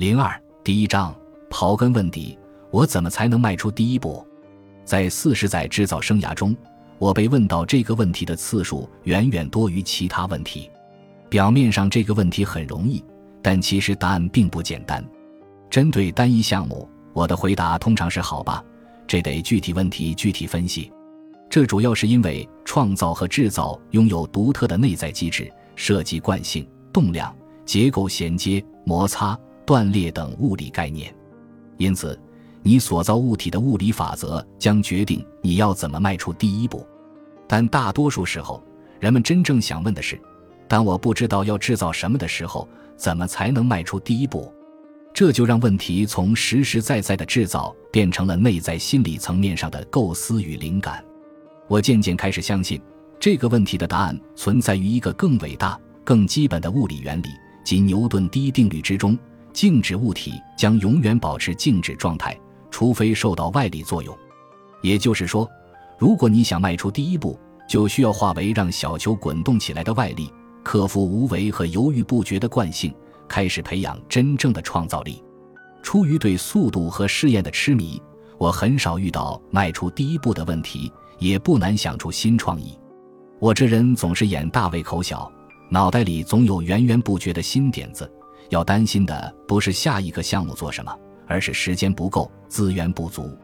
02第一章刨根问底，我怎么才能迈出第一步？在40载制造生涯中，我被问到这个问题的次数远远多于其他问题。表面上这个问题很容易，但其实答案并不简单。针对单一项目，我的回答通常是好吧，这得具体问题具体分析。这主要是因为创造和制造拥有独特的内在机制，涉及惯性、动量、结构衔接、摩擦、断裂等物理概念。因此，你所造物体的物理法则将决定你要怎么迈出第一步。但大多数时候，人们真正想问的是，当我不知道要制造什么的时候，怎么才能迈出第一步？这就让问题从实在的制造变成了内在心理层面上的构思与灵感。我渐渐开始相信，这个问题的答案存在于一个更伟大、更基本的物理原理，即牛顿第一定律之中，静止物体将永远保持静止状态，除非受到外力作用。也就是说，如果你想迈出第一步，就需要化为让小球滚动起来的外力，克服无为和犹豫不决的惯性，开始培养真正的创造力。出于对速度和试验的痴迷，我很少遇到迈出第一步的问题，也不难想出新创意。我这人总是眼大为口小，脑袋里总有源源不绝的新点子，要担心的不是下一个项目做什么，而是时间不够，资源不足。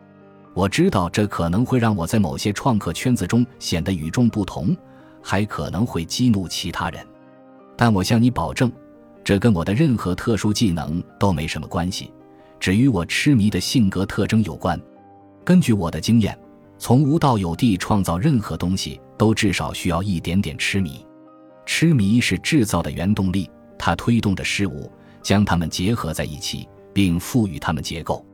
我知道这可能会让我在某些创客圈子中显得与众不同，还可能会激怒其他人。但我向你保证，这跟我的任何特殊技能都没什么关系，只与我痴迷的性格特征有关。根据我的经验，从无到有地创造任何东西都至少需要一点点痴迷。痴迷是制造的原动力，它推动着事物，将它们结合在一起，并赋予它们结构。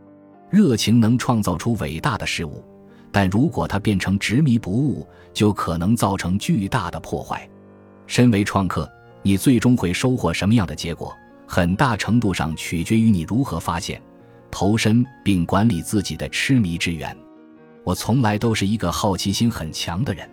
热情能创造出伟大的事物，但如果它变成执迷不悟，就可能造成巨大的破坏。身为创客，你最终会收获什么样的结果，很大程度上取决于你如何发现、投身并管理自己的痴迷之源。我从来都是一个好奇心很强的人，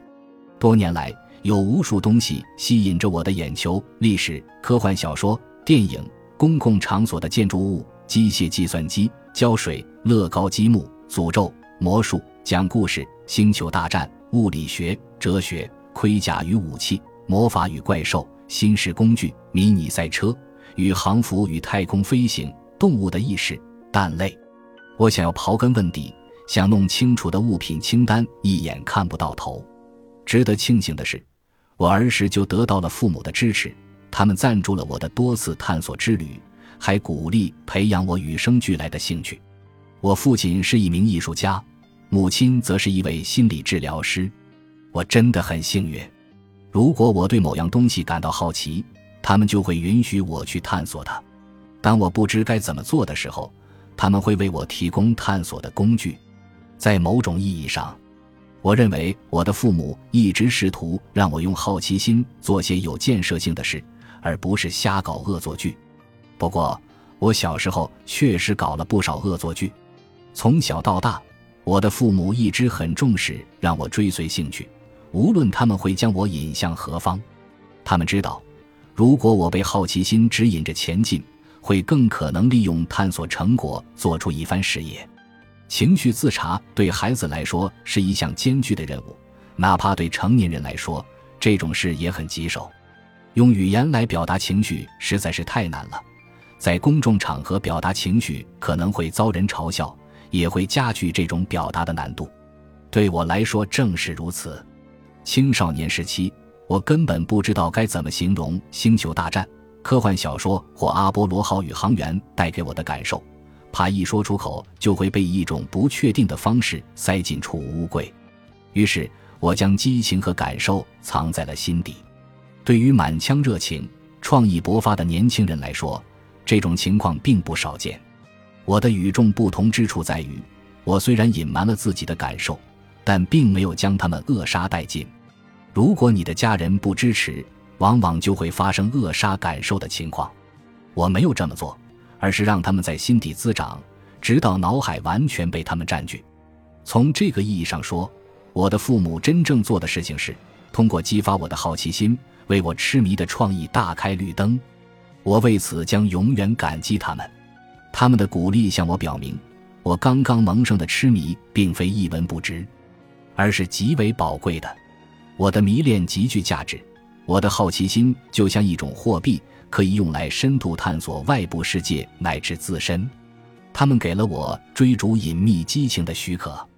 多年来有无数东西吸引着我的眼球，历史、科幻小说、电影、公共场所的建筑物、机械计算机、胶水、乐高积木、诅咒、魔术、讲故事、星球大战、物理学、哲学、盔甲与武器、魔法与怪兽、新式工具、迷你赛车、宇航服与太空飞行、动物的意识、蛋类。我想要刨根问底，想弄清楚的物品清单一眼看不到头。值得庆幸的是，我儿时就得到了父母的支持，他们赞助了我的多次探索之旅，还鼓励培养我与生俱来的兴趣。我父亲是一名艺术家，母亲则是一位心理治疗师。我真的很幸运，如果我对某样东西感到好奇，他们就会允许我去探索它。当我不知该怎么做的时候，他们会为我提供探索的工具。在某种意义上，我认为我的父母一直试图让我用好奇心做些有建设性的事，而不是瞎搞恶作剧。不过，我小时候确实搞了不少恶作剧。从小到大，我的父母一直很重视让我追随兴趣，无论他们会将我引向何方。他们知道，如果我被好奇心指引着前进，会更可能利用探索成果做出一番事业。情绪自查对孩子来说是一项艰巨的任务，哪怕对成年人来说，这种事也很棘手。用语言来表达情绪实在是太难了，在公众场合表达情绪可能会遭人嘲笑，也会加剧这种表达的难度。对我来说正是如此。青少年时期，我根本不知道该怎么形容《星球大战》、科幻小说或阿波罗号宇航员带给我的感受，怕一说出口就会被一种不确定的方式塞进储物柜，于是我将激情和感受藏在了心底。对于满腔热情、创意勃发的年轻人来说，这种情况并不少见。我的与众不同之处在于，我虽然隐瞒了自己的感受，但并没有将它们扼杀殆尽。如果你的家人不支持，往往就会发生扼杀感受的情况。我没有这么做，而是让他们在心底滋长，直到脑海完全被他们占据。从这个意义上说，我的父母真正做的事情是通过激发我的好奇心，为我痴迷的创意大开绿灯。我为此将永远感激他们。他们的鼓励向我表明，我刚刚萌生的痴迷并非一文不值，而是极为宝贵的。我的迷恋极具价值，我的好奇心就像一种货币，可以用来深度探索外部世界乃至自身。他们给了我追逐隐秘激情的许可。